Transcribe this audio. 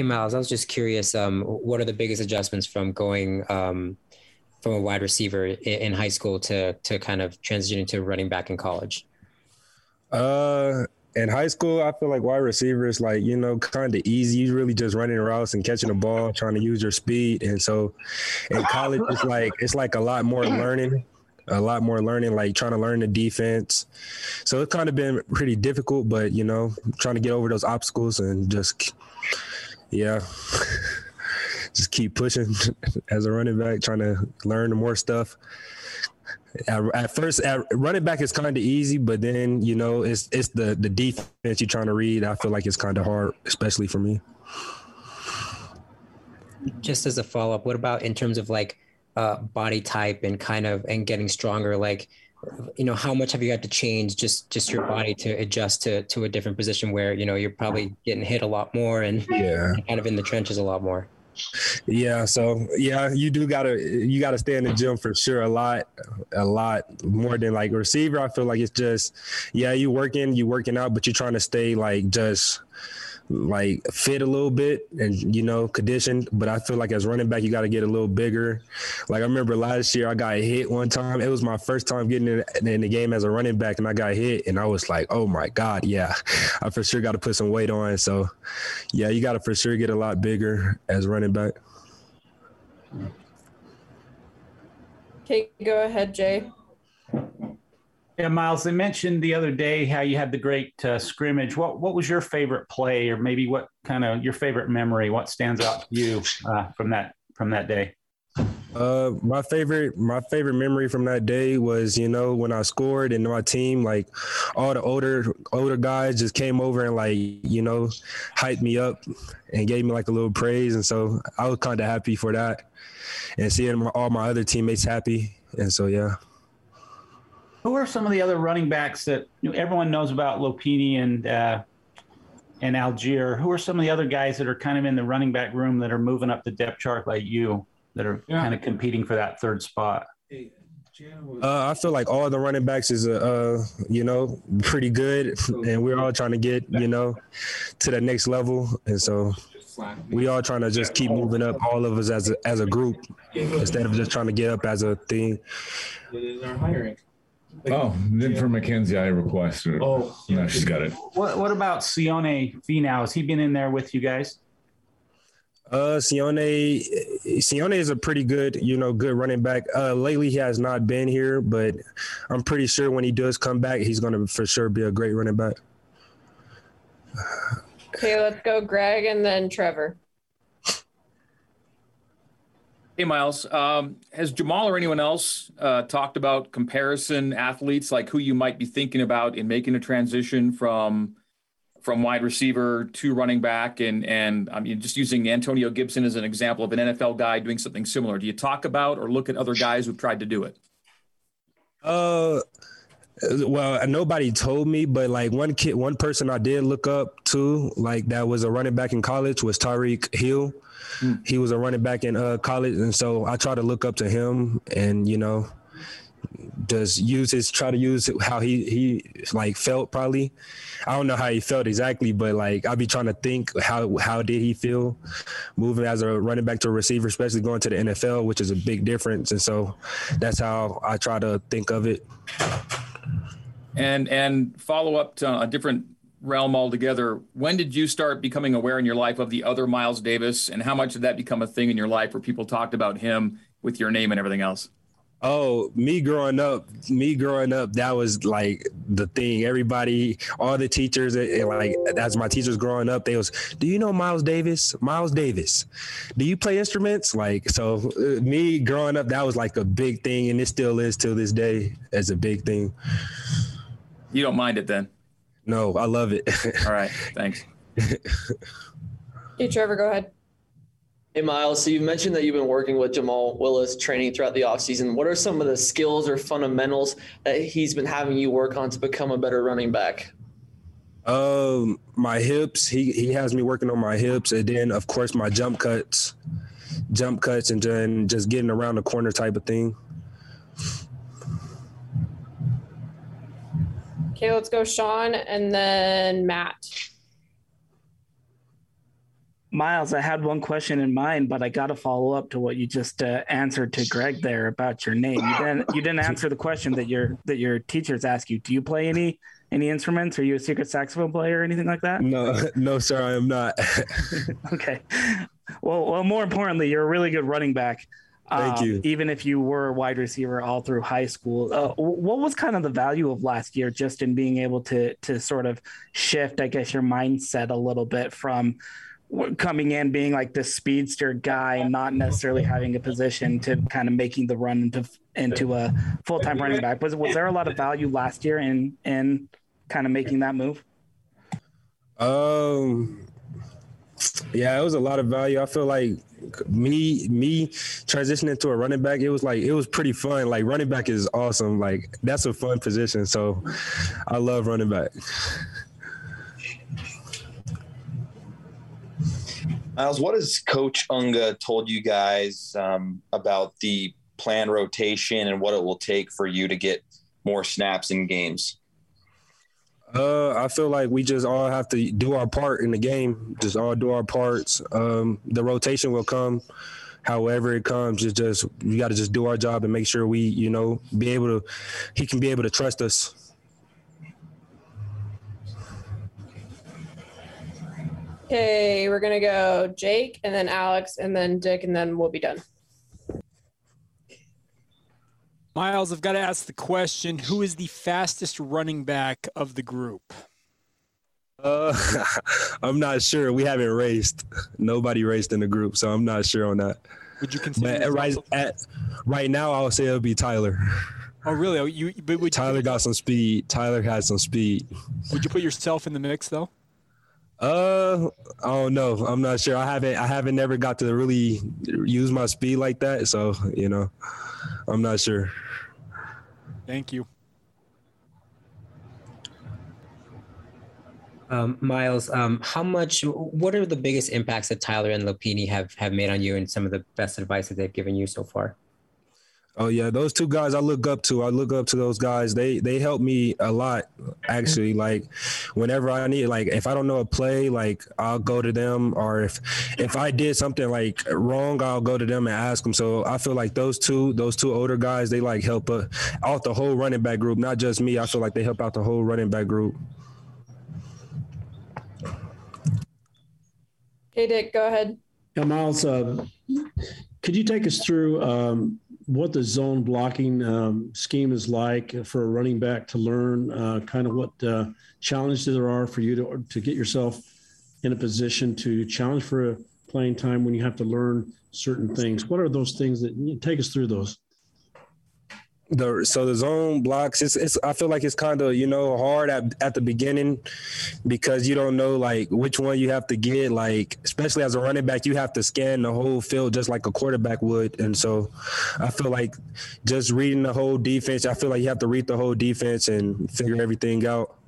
Hey, Miles, I was just curious, what are the biggest adjustments from going from a wide receiver in high school to kind of transitioning to running back in college? In high school, I feel like wide receiver is like, you know, kind of easy. You're really just running routes and catching the ball, trying to use your speed. And so in college, it's like a lot more learning, like trying to learn the defense. So it's kind of been pretty difficult, but, you know, trying to get over those obstacles and just, yeah, just keep pushing as a running back, trying to learn more stuff. At first, running back is kind of easy, but then, you know, it's the defense you're trying to read. I feel like it's kind of hard, especially for me. Just as a follow-up, what about in terms of like body type and kind of and getting stronger? Like, you know, how much have you had to change just your body to adjust to a different position where, you know, you're probably getting hit a lot more and kind of in the trenches a lot more? Yeah. So yeah, you gotta stay in the gym for sure. A lot more than like receiver. I feel like it's just, yeah, you working out, but you're trying to stay like, just like fit a little bit and, you know, conditioned. But I feel like as running back, you got to get a little bigger. Like I remember last year I got hit one time. It was my first time getting in the game as a running back, and I got hit and I was like, oh my God. Yeah, I for sure got to put some weight on. So yeah, you got to for sure get a lot bigger as running back. Okay, go ahead, Jay. Yeah, Miles, they mentioned the other day how you had the great scrimmage. What was your favorite play, or maybe what kind of your favorite memory? What stands out to you from that day? My favorite memory from that day was, you know, when I scored and my team, like all the older guys just came over and like, you know, hyped me up and gave me like a little praise. And so I was kind of happy for that and seeing all my other teammates happy. And so, yeah. Who are some of the other running backs that, you know, everyone knows about? Lopini and Algier. Who are some of the other guys that are kind of in the running back room that are moving up the depth chart like you, that are kind of competing for that third spot? I feel like all the running backs is, you know, pretty good, and we're all trying to get, you know, to the next level. And so we all trying to just keep moving up, all of us as a group, instead of just trying to get up as a thing. They're hiring. Oh, then for Mackenzie, I requested. Oh, no, she's got it. What about Sione Finau? Has he been in there with you guys? Sione is a pretty good, you know, good running back. Lately, he has not been here, but I'm pretty sure when he does come back, he's going to for sure be a great running back. Okay, let's go Greg and then Trevor. Hey, Miles, has Jamal or anyone else talked about comparison athletes, like who you might be thinking about in making a transition from wide receiver to running back? And I mean, just using Antonio Gibson as an example of an NFL guy doing something similar. Do you talk about or look at other guys who've tried to do it? Well, nobody told me, but like one person I did look up to, like that was a running back in college, was Tariq Hill. Mm. He was a running back in college, and so I try to look up to him, and you know, just try to use how he like felt. Probably, I don't know how he felt exactly, but like I be trying to think how did he feel moving as a running back to a receiver, especially going to the NFL, which is a big difference, and so that's how I try to think of it. And follow up to a different realm altogether. When did you start becoming aware in your life of the other Miles Davis, and how much did that become a thing in your life where people talked about him with your name and everything else? Oh, me growing up, that was like the thing. Everybody, all the teachers, and like as my teachers growing up, they was, do you know Miles Davis? Miles Davis, do you play instruments? Like, so me growing up, that was like a big thing, and it still is till this day as a big thing. You don't mind it then? No, I love it. All right, thanks. Hey, Trevor, go ahead. Hey, Miles, so you mentioned that you've been working with Jamal Willis, training throughout the offseason. What are some of the skills or fundamentals that he's been having you work on to become a better running back? My hips. He has me working on my hips, and then, of course, my jump cuts, and then just getting around the corner type of thing. Okay, let's go Sean and then Matt. Miles, I had one question in mind, but I got to follow up to what you just answered to Greg there about your name. You didn't answer the question that your teachers ask you. Do you play any instruments? Are you a secret saxophone player or anything like that? No, sir, I am not. Okay. Well, more importantly, you're a really good running back. Thank you. Even if you were a wide receiver all through high school, what was kind of the value of last year just in being able to sort of shift, I guess, your mindset a little bit from coming in being like the speedster guy and not necessarily having a position to kind of making the run into a full-time running back? Was there a lot of value last year in kind of making that move? Yeah, it was a lot of value. I feel like me transitioning to a running back, it was pretty fun. Like, running back is awesome. Like, that's a fun position. So I love running back. Miles, what has Coach Unga told you guys about the plan rotation and what it will take for you to get more snaps in games? I feel like we just all have to do our part in the game, just all do our parts. The rotation will come however it comes. It's just we got to just do our job and make sure we, he can be able to trust us. Okay, we're going to go Jake and then Alex and then Dick and then we'll be done. Miles, I've got to ask the question, who is the fastest running back of the group? I'm not sure. We haven't raced. Nobody raced in the group, so I'm not sure on that. Would you consider that? Right now, I'll say it'll be Tyler. Oh, really? Tyler got some speed. Tyler has some speed. Would you put yourself in the mix, though? I don't know. I'm not sure. I haven't never got to really use my speed like that. So, I'm not sure. Thank you. Miles, what are the biggest impacts that Tyler and Lopini have made on you and some of the best advice that they've given you so far? Oh, yeah. Those two guys I look up to. I look up to those guys. They help me a lot, actually. Like, whenever I need, like, if I don't know a play, like, I'll go to them. Or if I did something, like, wrong, I'll go to them and ask them. So I feel like those two older guys, they, like, help out the whole running back group, not just me. I feel like they help out the whole running back group. Hey, Dick, go ahead. Yeah, Miles, could you take us through what the zone blocking scheme is like for a running back to learn, kind of what challenges there are for you to get yourself in a position to challenge for a playing time when you have to learn certain things? What are those things that take us through those? So the zone blocks, I feel like it's kind of, hard at the beginning because you don't know, like, which one you have to get. Like, especially as a running back, you have to scan the whole field just like a quarterback would. And so I feel like just reading the whole defense, I feel like you have to read the whole defense and figure everything out.